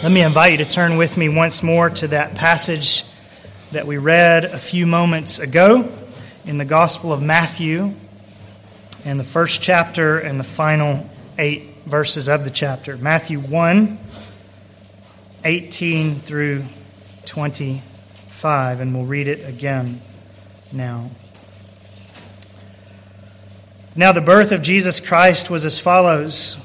Let me invite you to turn with me once more to that passage that we read a few moments ago in the Gospel of Matthew, in the first chapter and the final 8 verses of the chapter. Matthew 1, 18 through 25, and we'll read it again now. Now the birth of Jesus Christ was as follows.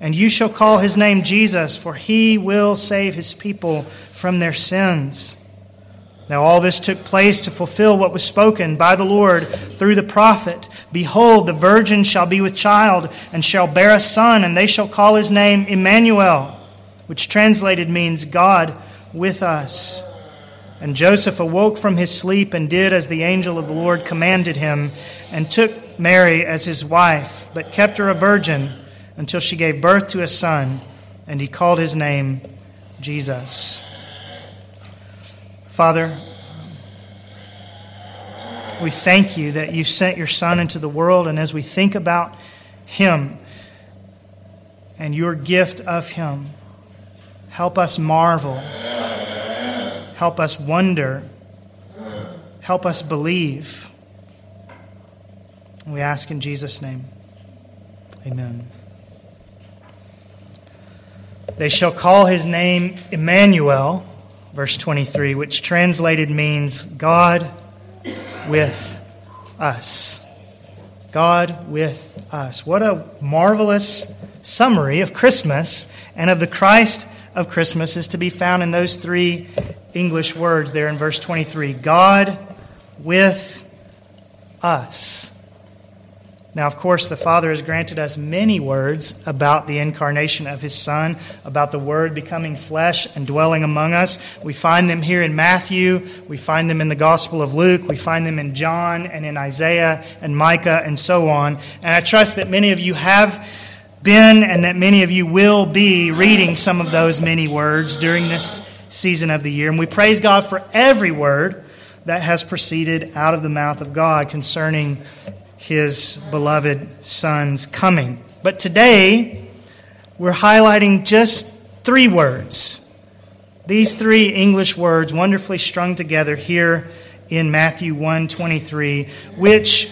and you shall call his name Jesus, for he will save his people from their sins. Now all this took place to fulfill what was spoken by the Lord through the prophet. Behold, the virgin shall be with child and shall bear a son, and they shall call his name Emmanuel, which translated means God with us. And Joseph awoke from his sleep and did as the angel of the Lord commanded him, and took Mary as his wife, but kept her a virgin until she gave birth to a son, and he called his name Jesus. Father, we thank you that you sent your Son into the world, and as we think about him and your gift of him, help us marvel, help us wonder, help us believe. We ask in Jesus' name. Amen. They shall call his name Emmanuel, verse 23, which translated means God with us. God with us. What a marvelous summary of Christmas and of the Christ of Christmas is to be found in those 3 English words there in verse 23. God with us. Now, of course, the Father has granted us many words about the incarnation of his Son, about the Word becoming flesh and dwelling among us. We find them here in Matthew. We find them in the Gospel of Luke. We find them in John and in Isaiah and Micah and so on. And I trust that many of you have been and that many of you will be reading some of those many words during this season of the year. And we praise God for every word that has proceeded out of the mouth of God concerning his beloved Son's coming. But today, we're highlighting just 3 words. These 3 English words wonderfully strung together here in Matthew 1:23, which,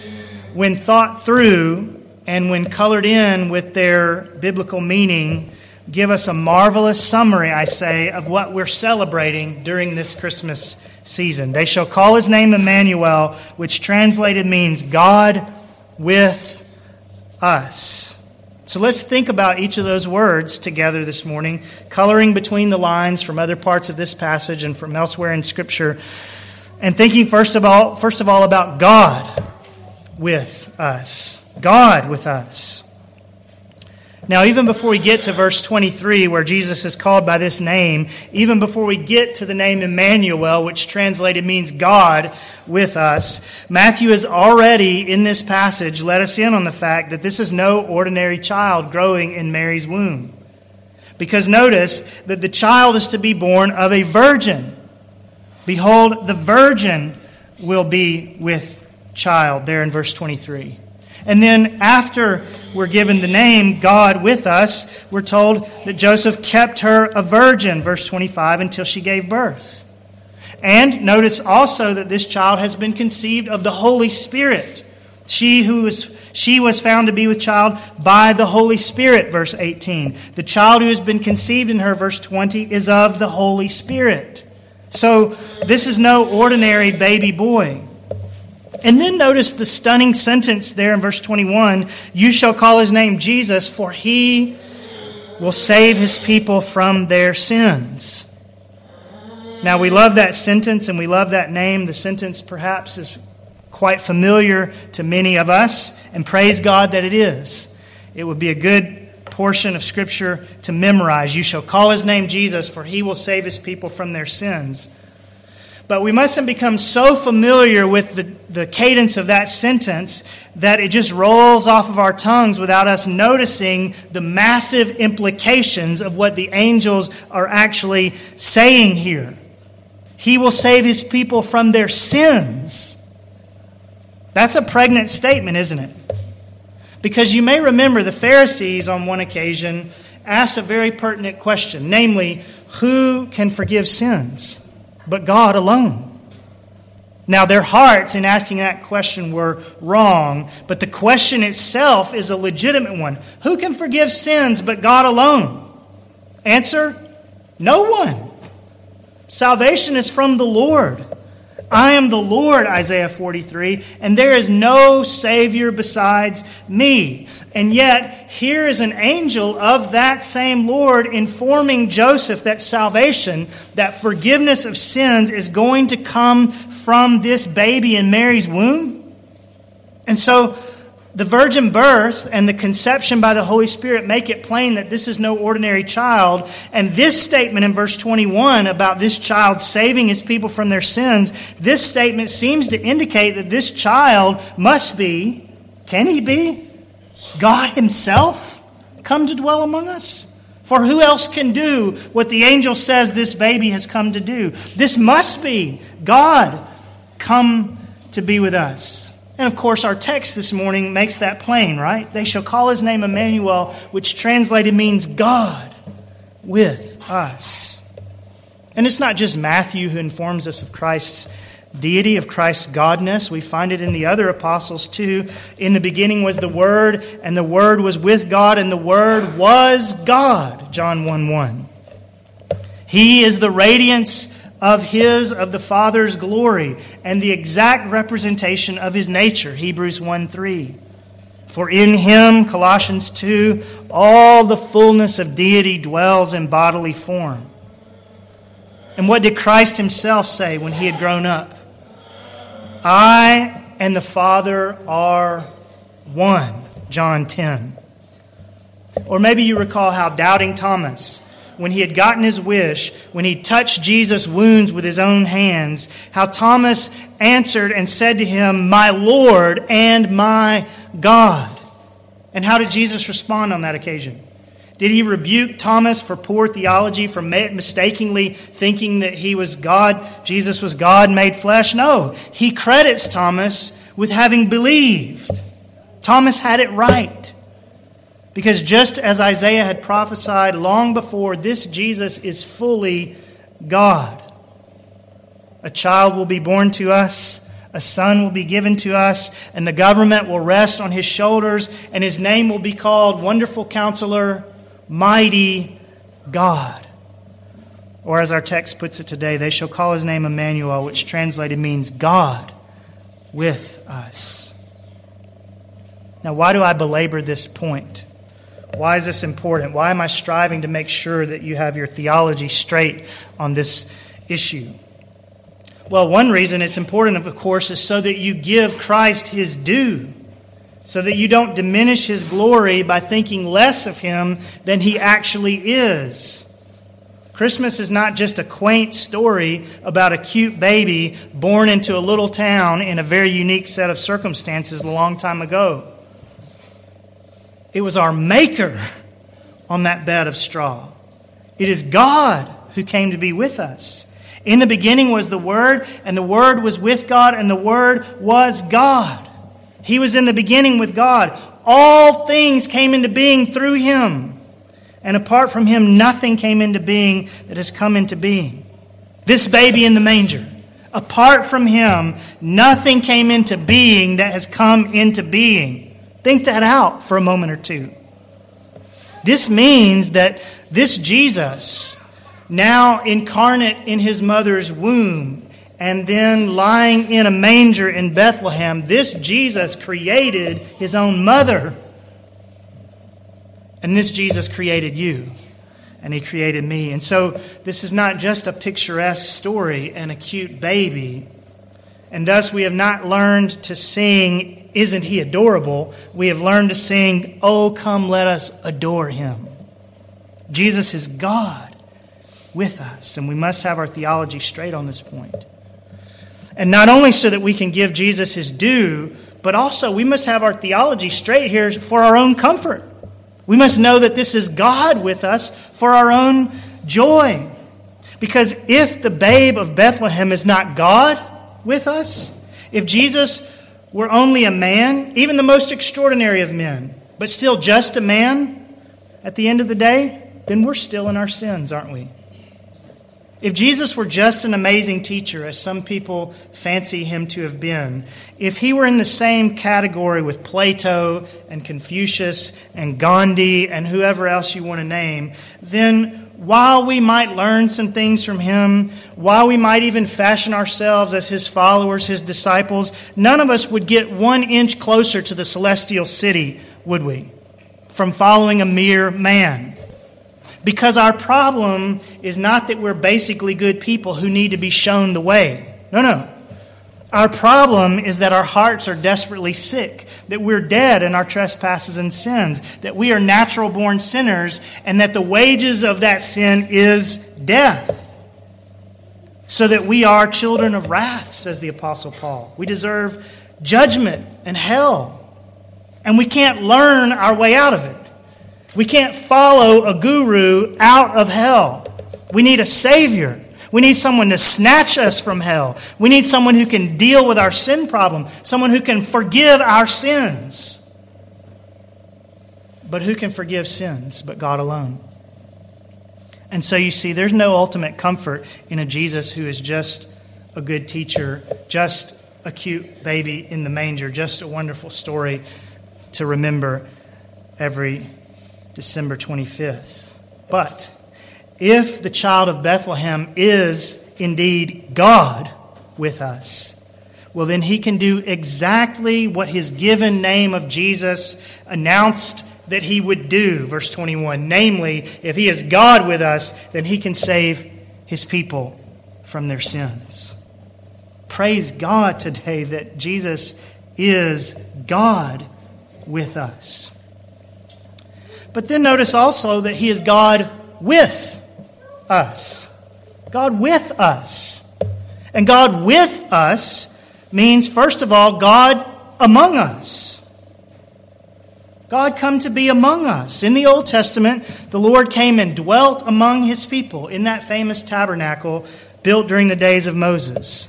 when thought through and when colored in with their biblical meaning, give us a marvelous summary, I say, of what we're celebrating during this Christmas season. They shall call his name Emmanuel, which translated means God with us. So let's think about each of those words together this morning, coloring between the lines from other parts of this passage and from elsewhere in Scripture, and thinking first of all about God with us. God with us. Now, even before we get to verse 23, where Jesus is called by this name, even before we get to the name Emmanuel, which translated means God with us, Matthew has already, in this passage, let us in on the fact that this is no ordinary child growing in Mary's womb. Because notice that the child is to be born of a virgin. Behold, the virgin will be with child, there in verse 23. And then after we're given the name God with us, we're told that Joseph kept her a virgin, verse 25, until she gave birth. And notice also that this child has been conceived of the Holy Spirit. She was found to be with child by the Holy Spirit, verse 18. The child who has been conceived in her, verse 20, is of the Holy Spirit. So this is no ordinary baby boy. And then notice the stunning sentence there in verse 21, you shall call his name Jesus, for he will save his people from their sins. Now, we love that sentence and we love that name. The sentence perhaps is quite familiar to many of us, and praise God that it is. It would be a good portion of Scripture to memorize. You shall call his name Jesus, for he will save his people from their sins. But we mustn't become so familiar with the cadence of that sentence that it just rolls off of our tongues without us noticing the massive implications of what the angels are actually saying here. He will save his people from their sins. That's a pregnant statement, isn't it? Because you may remember the Pharisees on one occasion asked a very pertinent question, namely, who can forgive sins but God alone? Now, their hearts in asking that question were wrong, but the question itself is a legitimate one. Who can forgive sins but God alone? Answer, no one. Salvation is from the Lord. I am the Lord, Isaiah 43, and there is no Savior besides me. And yet, here is an angel of that same Lord informing Joseph that salvation, that forgiveness of sins is going to come from this baby in Mary's womb. And so, the virgin birth and the conception by the Holy Spirit make it plain that this is no ordinary child. And this statement in verse 21 about this child saving his people from their sins, this statement seems to indicate that this child must be, can he be, God himself come to dwell among us? For who else can do what the angel says this baby has come to do? This must be God come to be with us. And of course, our text this morning makes that plain, right? They shall call his name Emmanuel, which translated means God with us. And it's not just Matthew who informs us of Christ's deity, of Christ's godness. We find it in the other apostles too. In the beginning was the Word, and the Word was with God, and the Word was God, John 1:1. He is the radiance of the Father's glory, and the exact representation of his nature, Hebrews 1:3. For in him, Colossians 2, all the fullness of deity dwells in bodily form. And what did Christ himself say when he had grown up? I and the Father are one, John 10. Or maybe you recall how doubting Thomas, when he had gotten his wish, when he touched Jesus' wounds with his own hands, how Thomas answered and said to him, my Lord and my God. And how did Jesus respond on that occasion? Did he rebuke Thomas for poor theology, for mistakenly thinking that he was God, Jesus was God made flesh? No, he credits Thomas with having believed. Thomas had it right. Because just as Isaiah had prophesied long before, this Jesus is fully God. A child will be born to us, a son will be given to us, and the government will rest on his shoulders, and his name will be called Wonderful Counselor, Mighty God. Or as our text puts it today, they shall call his name Emmanuel, which translated means God with us. Now, why do I belabor this point? Why is this important? Why am I striving to make sure that you have your theology straight on this issue? Well, one reason it's important, of course, is so that you give Christ his due, so that you don't diminish his glory by thinking less of him than he actually is. Christmas is not just a quaint story about a cute baby born into a little town in a very unique set of circumstances a long time ago. It was our Maker on that bed of straw. It is God who came to be with us. In the beginning was the Word, and the Word was with God, and the Word was God. He was in the beginning with God. All things came into being through him. And apart from him, nothing came into being that has come into being. This baby in the manger, apart from him, nothing came into being that has come into being. Think that out for a moment or two. This means that this Jesus, now incarnate in his mother's womb and then lying in a manger in Bethlehem, this Jesus created his own mother. And this Jesus created you, and he created me. And so this is not just a picturesque story and a cute baby. And thus we have not learned to sing, "Isn't he adorable?" We have learned to sing, "Oh, come, let us adore him." Jesus is God with us, and we must have our theology straight on this point. And not only so that we can give Jesus his due, but also we must have our theology straight here for our own comfort. We must know that this is God with us for our own joy. Because if the babe of Bethlehem is not God with us, if Jesus were only a man, even the most extraordinary of men, but still just a man at the end of the day, then we're still in our sins, aren't we? If Jesus were just an amazing teacher, as some people fancy him to have been, if he were in the same category with Plato and Confucius and Gandhi and whoever else you want to name, then while we might learn some things from him, while we might even fashion ourselves as his followers, his disciples, none of us would get 1 inch closer to the celestial city, would we, from following a mere man? Because our problem is not that we're basically good people who need to be shown the way. No. Our problem is that our hearts are desperately sick, that we're dead in our trespasses and sins, that we are natural-born sinners, and that the wages of that sin is death, so that we are children of wrath, says the Apostle Paul. We deserve judgment and hell, and we can't learn our way out of it. We can't follow a guru out of hell. We need a Savior. We need someone to snatch us from hell. We need someone who can deal with our sin problem, someone who can forgive our sins. But who can forgive sins but God alone? And so you see, there's no ultimate comfort in a Jesus who is just a good teacher, just a cute baby in the manger, just a wonderful story to remember every December 25th. But if the child of Bethlehem is indeed God with us, well, then he can do exactly what his given name of Jesus announced that he would do, verse 21. Namely, if he is God with us, then he can save his people from their sins. Praise God today that Jesus is God with us. But then notice also that he is God with us. God with us. And God with us means, first of all, God among us. God come to be among us. In the Old Testament, the Lord came and dwelt among his people in that famous tabernacle built during the days of Moses.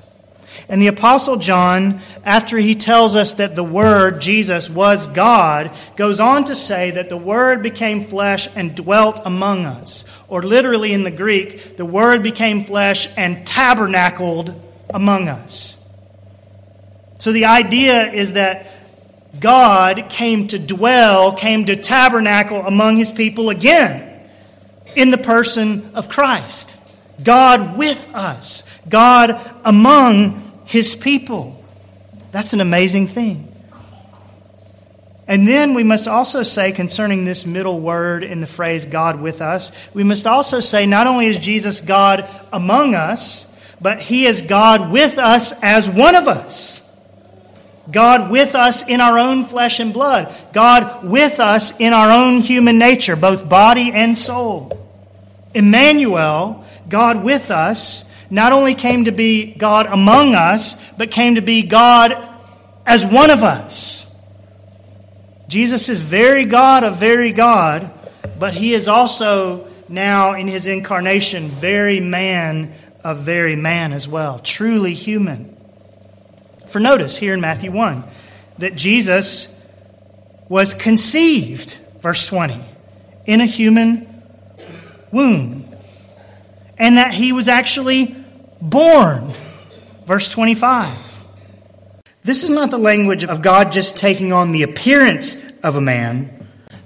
And the Apostle John, after he tells us that the Word, Jesus, was God, goes on to say that the Word became flesh and dwelt among us. Or literally in the Greek, the Word became flesh and tabernacled among us. So the idea is that God came to dwell, came to tabernacle among his people again in the person of Christ. God with us. God among his people. That's an amazing thing. And then we must also say concerning this middle word in the phrase God with us, we must also say not only is Jesus God among us, but he is God with us as one of us. God with us in our own flesh and blood. God with us in our own human nature, both body and soul. Emmanuel, God with us, not only came to be God among us, but came to be God as one of us. Jesus is very God of very God, but he is also now in his incarnation very man of very man as well, truly human. For notice here in Matthew 1 that Jesus was conceived, verse 20, in a human womb, and that he was actually born, verse 25. This is not the language of God just taking on the appearance of a man.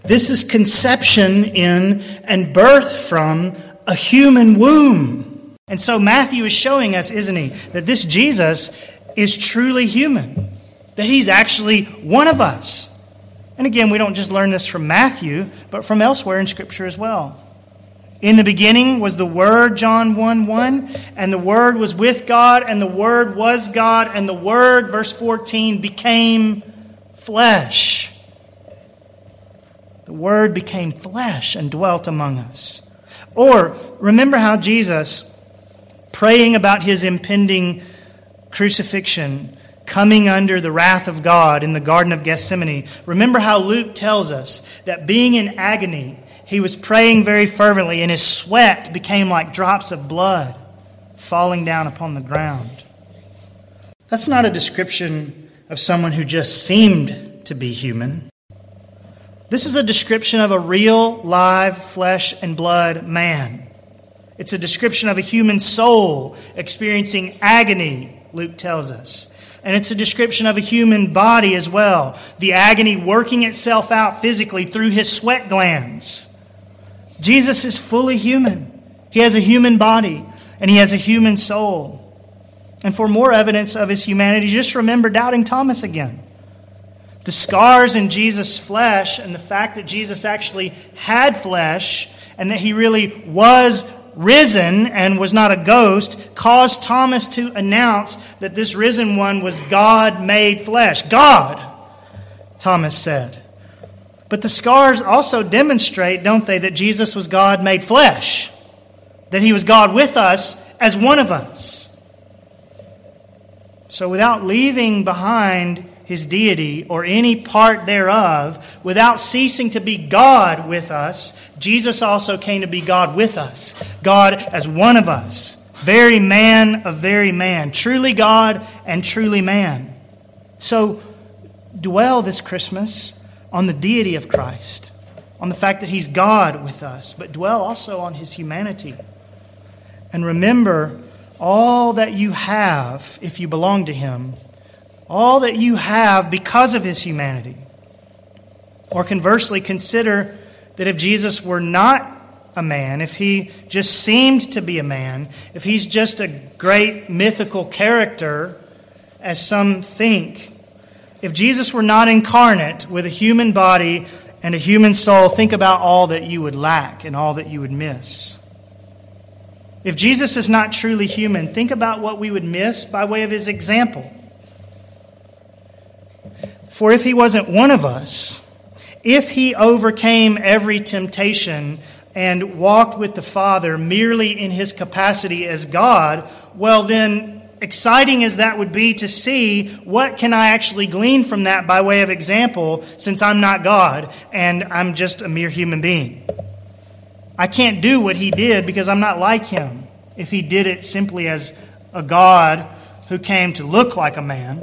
This is conception in and birth from a human womb. And so Matthew is showing us, isn't he, that this Jesus is truly human, that he's actually one of us. And again, we don't just learn this from Matthew, but from elsewhere in Scripture as well. In the beginning was the Word, John 1:1, and the Word was with God, and the Word was God, and the Word, verse 14, became flesh. The Word became flesh and dwelt among us. Or remember how Jesus, praying about his impending crucifixion, coming under the wrath of God in the Garden of Gethsemane, remember how Luke tells us that being in agony, he was praying very fervently, and his sweat became like drops of blood falling down upon the ground. That's not a description of someone who just seemed to be human. This is a description of a real, live, flesh and blood man. It's a description of a human soul experiencing agony, Luke tells us. And it's a description of a human body as well. The agony working itself out physically through his sweat glands. Jesus is fully human. He has a human body and he has a human soul. And for more evidence of his humanity, just remember doubting Thomas again. The scars in Jesus' flesh and the fact that Jesus actually had flesh and that he really was risen and was not a ghost, caused Thomas to announce that this risen one was God made flesh. God, Thomas said. But the scars also demonstrate, don't they, that Jesus was God made flesh, that he was God with us as one of us. So without leaving behind his deity or any part thereof, without ceasing to be God with us, Jesus also came to be God with us, God as one of us, very man of very man, truly God and truly man. So dwell this Christmas on the deity of Christ, on the fact that he's God with us, but dwell also on his humanity. And remember all that you have, if you belong to him, all that you have because of his humanity. Or conversely, consider that if Jesus were not a man, if he just seemed to be a man, if he's just a great mythical character, as some think, if Jesus were not incarnate with a human body and a human soul, think about all that you would lack and all that you would miss. If Jesus is not truly human, think about what we would miss by way of his example. For if he wasn't one of us, if he overcame every temptation and walked with the Father merely in his capacity as God, well then, exciting as that would be to see, what can I actually glean from that by way of example, since I'm not God and I'm just a mere human being? I can't do what he did because I'm not like him. If he did it simply as a God who came to look like a man.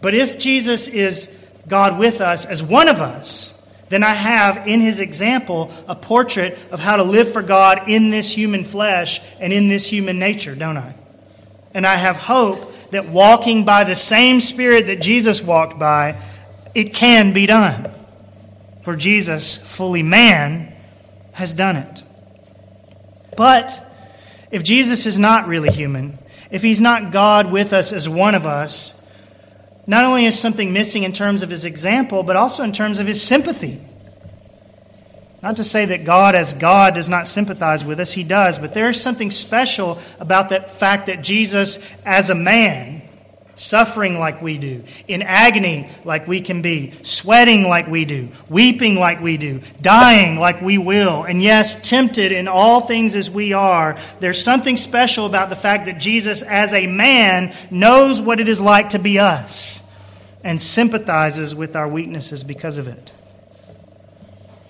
But if Jesus is God with us as one of us, then I have in his example a portrait of how to live for God in this human flesh and in this human nature, don't I? And I have hope that walking by the same Spirit that Jesus walked by, it can be done. For Jesus, fully man, has done it. But if Jesus is not really human, if he's not God with us as one of us, not only is something missing in terms of his example, but also in terms of his sympathy. Not to say that God as God does not sympathize with us, he does, but there is something special about the fact that Jesus as a man, suffering like we do, in agony like we can be, sweating like we do, weeping like we do, dying like we will, and yes, tempted in all things as we are, there's something special about the fact that Jesus as a man knows what it is like to be us and sympathizes with our weaknesses because of it.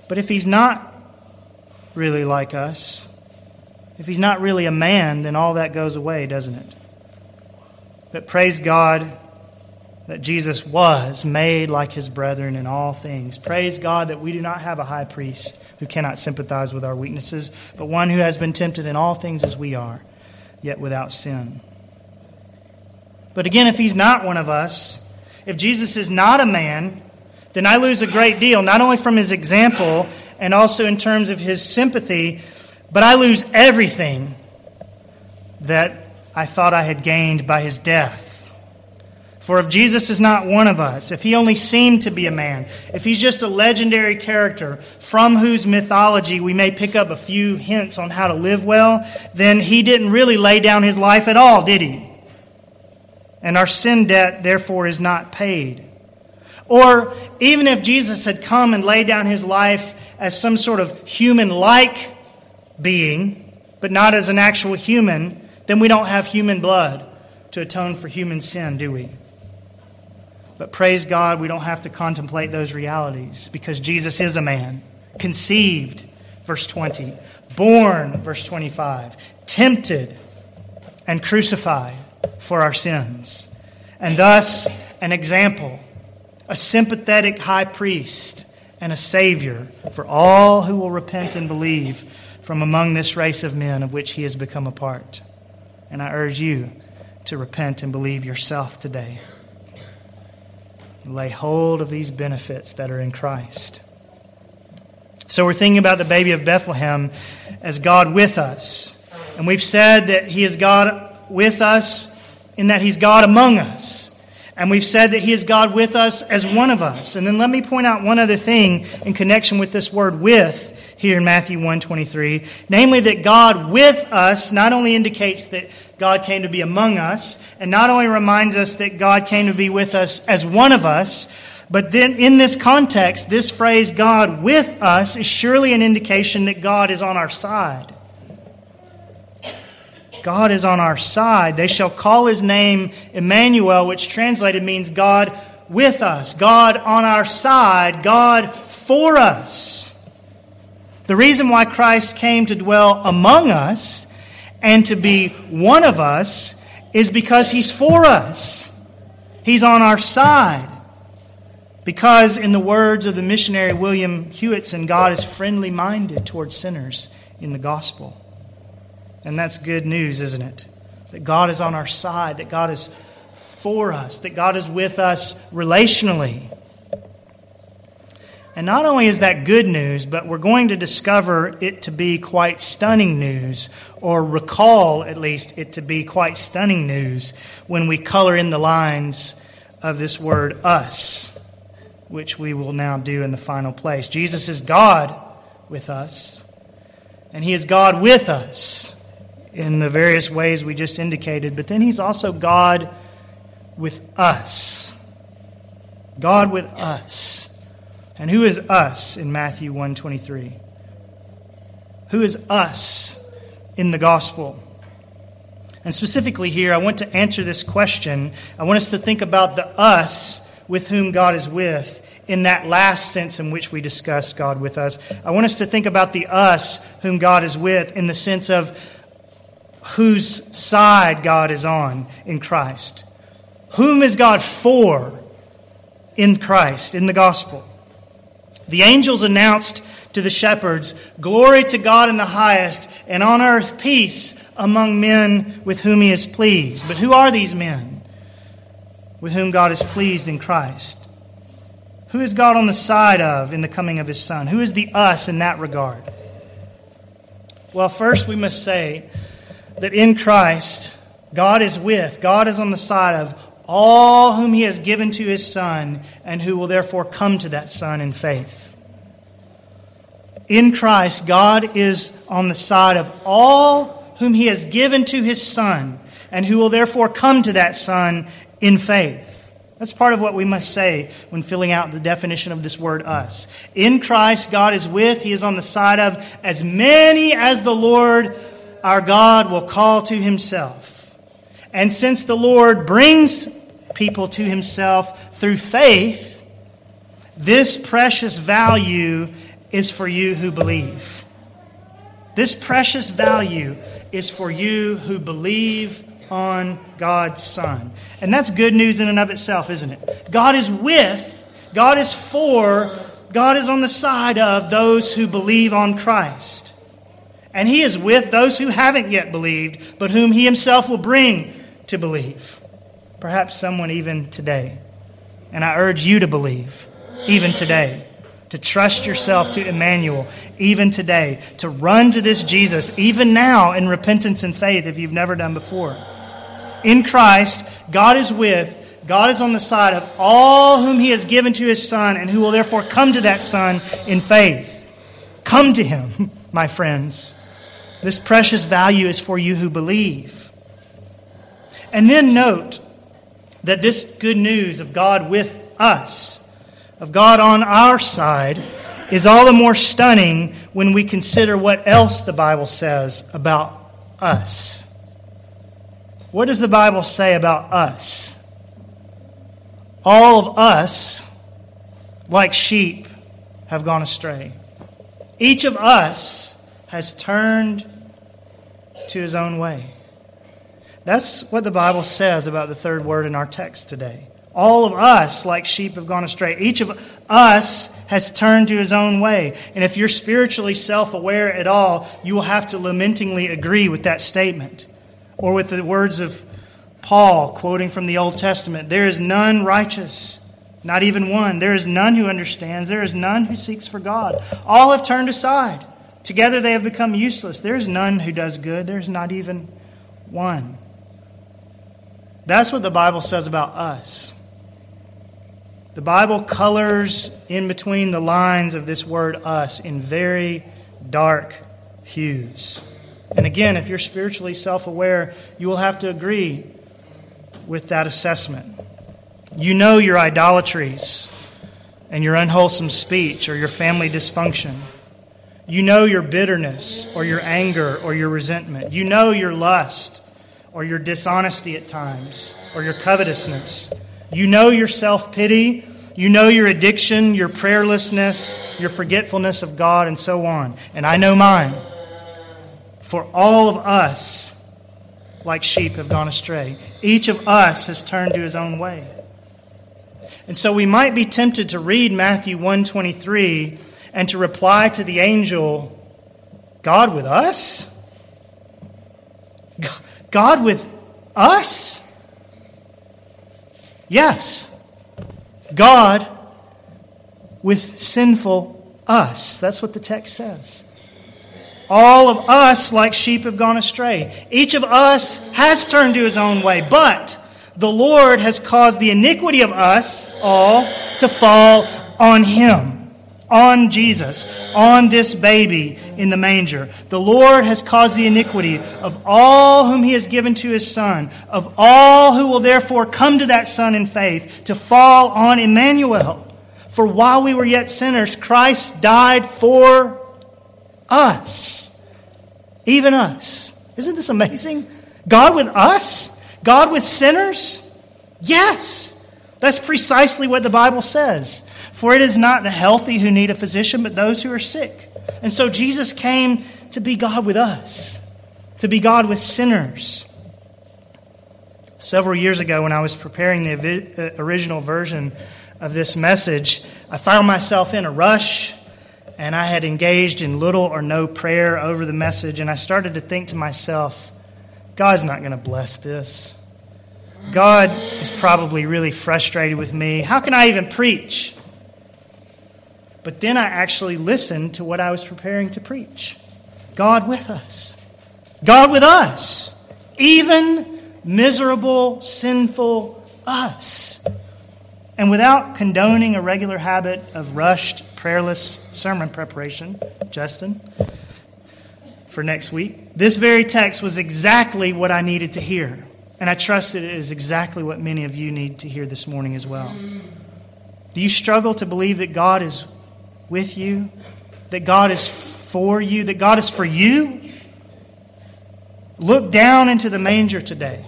But if he's not really like us, if he's not really a man, then all that goes away, doesn't it? But praise God that Jesus was made like his brethren in all things. Praise God that we do not have a high priest who cannot sympathize with our weaknesses, but one who has been tempted in all things as we are, yet without sin. But again, if he's not one of us, if Jesus is not a man, then I lose a great deal, not only from his example and also in terms of his sympathy, but I lose everything that I thought I had gained by his death. For if Jesus is not one of us, if he only seemed to be a man, if he's just a legendary character from whose mythology we may pick up a few hints on how to live well, then he didn't really lay down his life at all, did he? And our sin debt, therefore, is not paid. Or even if Jesus had come and laid down his life as some sort of human-like being, but not as an actual human, then we don't have human blood to atone for human sin, do we? But praise God, we don't have to contemplate those realities because Jesus is a man. Conceived, verse 20. Born, verse 25. Tempted and crucified for our sins. And thus, an example, a sympathetic high priest and a savior for all who will repent and believe from among this race of men of which he has become a part. And I urge you to repent and believe yourself today. Lay hold of these benefits that are in Christ. So we're thinking about the baby of Bethlehem as God with us. And we've said that he is God with us in that he's God among us. And we've said that he is God with us as one of us. And then let me point out one other thing in connection with this word with here in Matthew 1:23. Namely that God with us not only indicates that God came to be among us, and not only reminds us that God came to be with us as one of us, but then in this context, this phrase, God with us, is surely an indication that God is on our side. God is on our side. They shall call his name Emmanuel, which translated means God with us, God on our side, God for us. The reason why Christ came to dwell among us and to be one of us is because he's for us. He's on our side. Because in the words of the missionary William Hewitson, God is friendly-minded towards sinners in the gospel. And that's good news, isn't it? That God is on our side, that God is for us, that God is with us relationally. And not only is that good news, but we're going to discover it to be quite stunning news, or recall, at least, it to be quite stunning news when we color in the lines of this word us, which we will now do in the final place. Jesus is God with us, and he is God with us in the various ways we just indicated, but then he's also God with us. God with us. And who is us in Matthew 1:23? Who is us in the gospel? And specifically here, I want to answer this question. I want us to think about the us with whom God is with in that last sense in which we discussed God with us. I want us to think about the us whom God is with in the sense of whose side God is on in Christ. Whom is God for in Christ, in the gospel? The angels announced to the shepherds, "Glory to God in the highest, and on earth peace among men with whom he is pleased." But who are these men with whom God is pleased in Christ? Who is God on the side of in the coming of his Son? Who is the us in that regard? Well, first we must say that in Christ, God is with, God is on the side of all whom he has given to his Son, and who will therefore come to that Son in faith. In Christ, God is on the side of all whom he has given to his Son, and who will therefore come to that Son in faith. That's part of what we must say when filling out the definition of this word us. In Christ, God is with, he is on the side of as many as the Lord our God will call to himself. And since the Lord brings people to himself through faith, this precious value is for you who believe. This precious value is for you who believe on God's Son. And that's good news in and of itself, isn't it? God is with, God is for, God is on the side of those who believe on Christ. And he is with those who haven't yet believed, but whom he himself will bring to believe. Perhaps someone even today. And I urge you to believe, even today, to trust yourself to Emmanuel, even today, to run to this Jesus, even now in repentance and faith if you've never done before. In Christ, God is with, God is on the side of all whom he has given to his Son and who will therefore come to that Son in faith. Come to him, my friends. This precious value is for you who believe. And then note that this good news of God with us, of God on our side, is all the more stunning when we consider what else the Bible says about us. What does the Bible say about us? All of us, like sheep, have gone astray. Each of us has turned to his own way. That's what the Bible says about the third word in our text today. All of us, like sheep, have gone astray. Each of us has turned to his own way. And if you're spiritually self-aware at all, you will have to lamentingly agree with that statement. Or with the words of Paul, quoting from the Old Testament, there is none righteous, not even one. There is none who understands. There is none who seeks for God. All have turned aside. Together they have become useless. There is none who does good. There is not even one. That's what the Bible says about us. The Bible colors in between the lines of this word us in very dark hues. And again, if you're spiritually self-aware, you will have to agree with that assessment. You know your idolatries and your unwholesome speech or your family dysfunction. You know your bitterness or your anger or your resentment. You know your lust or your dishonesty at times or your covetousness. You know your self-pity. You know your addiction, your prayerlessness, your forgetfulness of God, and so on. And I know mine. For all of us, like sheep, have gone astray. Each of us has turned to his own way. And so we might be tempted to read Matthew 1:23 and to reply to the angel, God with us? God with us? Yes. God with sinful us. That's what the text says. All of us, like sheep, have gone astray. Each of us has turned to his own way, but the Lord has caused the iniquity of us all to fall on him, on Jesus, on this baby in the manger. The Lord has caused the iniquity of all whom he has given to his Son, of all who will therefore come to that Son in faith, to fall on Emmanuel. For while we were yet sinners, Christ died for us, even us. Isn't this amazing? God with us? God with sinners? Yes, that's precisely what the Bible says. For it is not the healthy who need a physician, but those who are sick. And so Jesus came to be God with us, to be God with sinners. Several years ago, when I was preparing the original version of this message, I found myself in a rush. And I had engaged in little or no prayer over the message, and I started to think to myself, God's not going to bless this. God is probably really frustrated with me. How can I even preach? But then I actually listened to what I was preparing to preach. God with us. God with us. Even miserable, sinful us. And without condoning a regular habit of rushed, prayerless sermon preparation, Justin, for next week, this very text was exactly what I needed to hear. And I trust that it is exactly what many of you need to hear this morning as well. Do you struggle to believe that God is with you? That God is for you? That God is for you? Look down into the manger today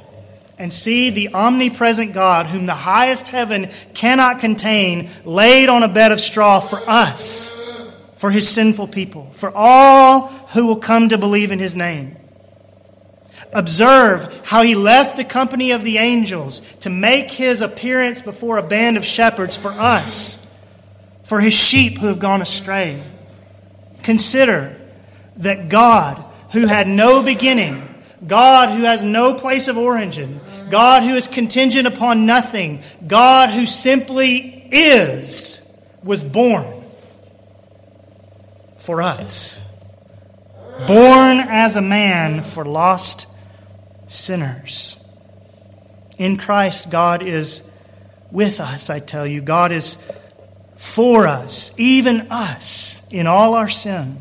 and see the omnipresent God, whom the highest heaven cannot contain, laid on a bed of straw for us, for his sinful people, for all who will come to believe in his name. Observe how he left the company of the angels to make his appearance before a band of shepherds for us, for his sheep who have gone astray. Consider that God, who had no beginning, God who has no place of origin, God who is contingent upon nothing, God who simply is, was born for us. Born as a man for lost sinners. In Christ, God is with us, I tell you. God is for us, even us, in all our sin.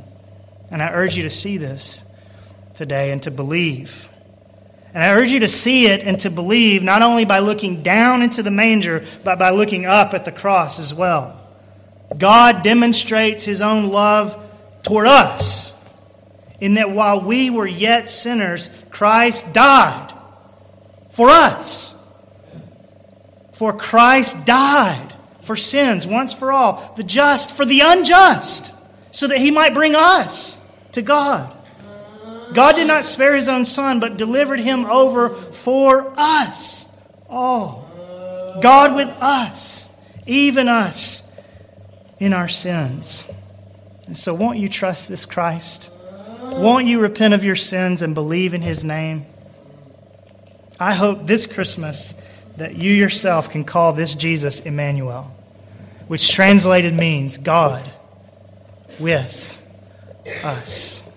And I urge you to see this today and to believe. And I urge you to see it and to believe not only by looking down into the manger, but by looking up at the cross as well. God demonstrates his own love toward us in that while we were yet sinners, Christ died for us. For Christ died for sins once for all, the just for the unjust, so that he might bring us to God. God did not spare his own son, but delivered him over for us all. God with us, even us, in our sins. And so won't you trust this Christ? Won't you repent of your sins and believe in his name? I hope this Christmas that you yourself can call this Jesus Emmanuel, which translated means God with us.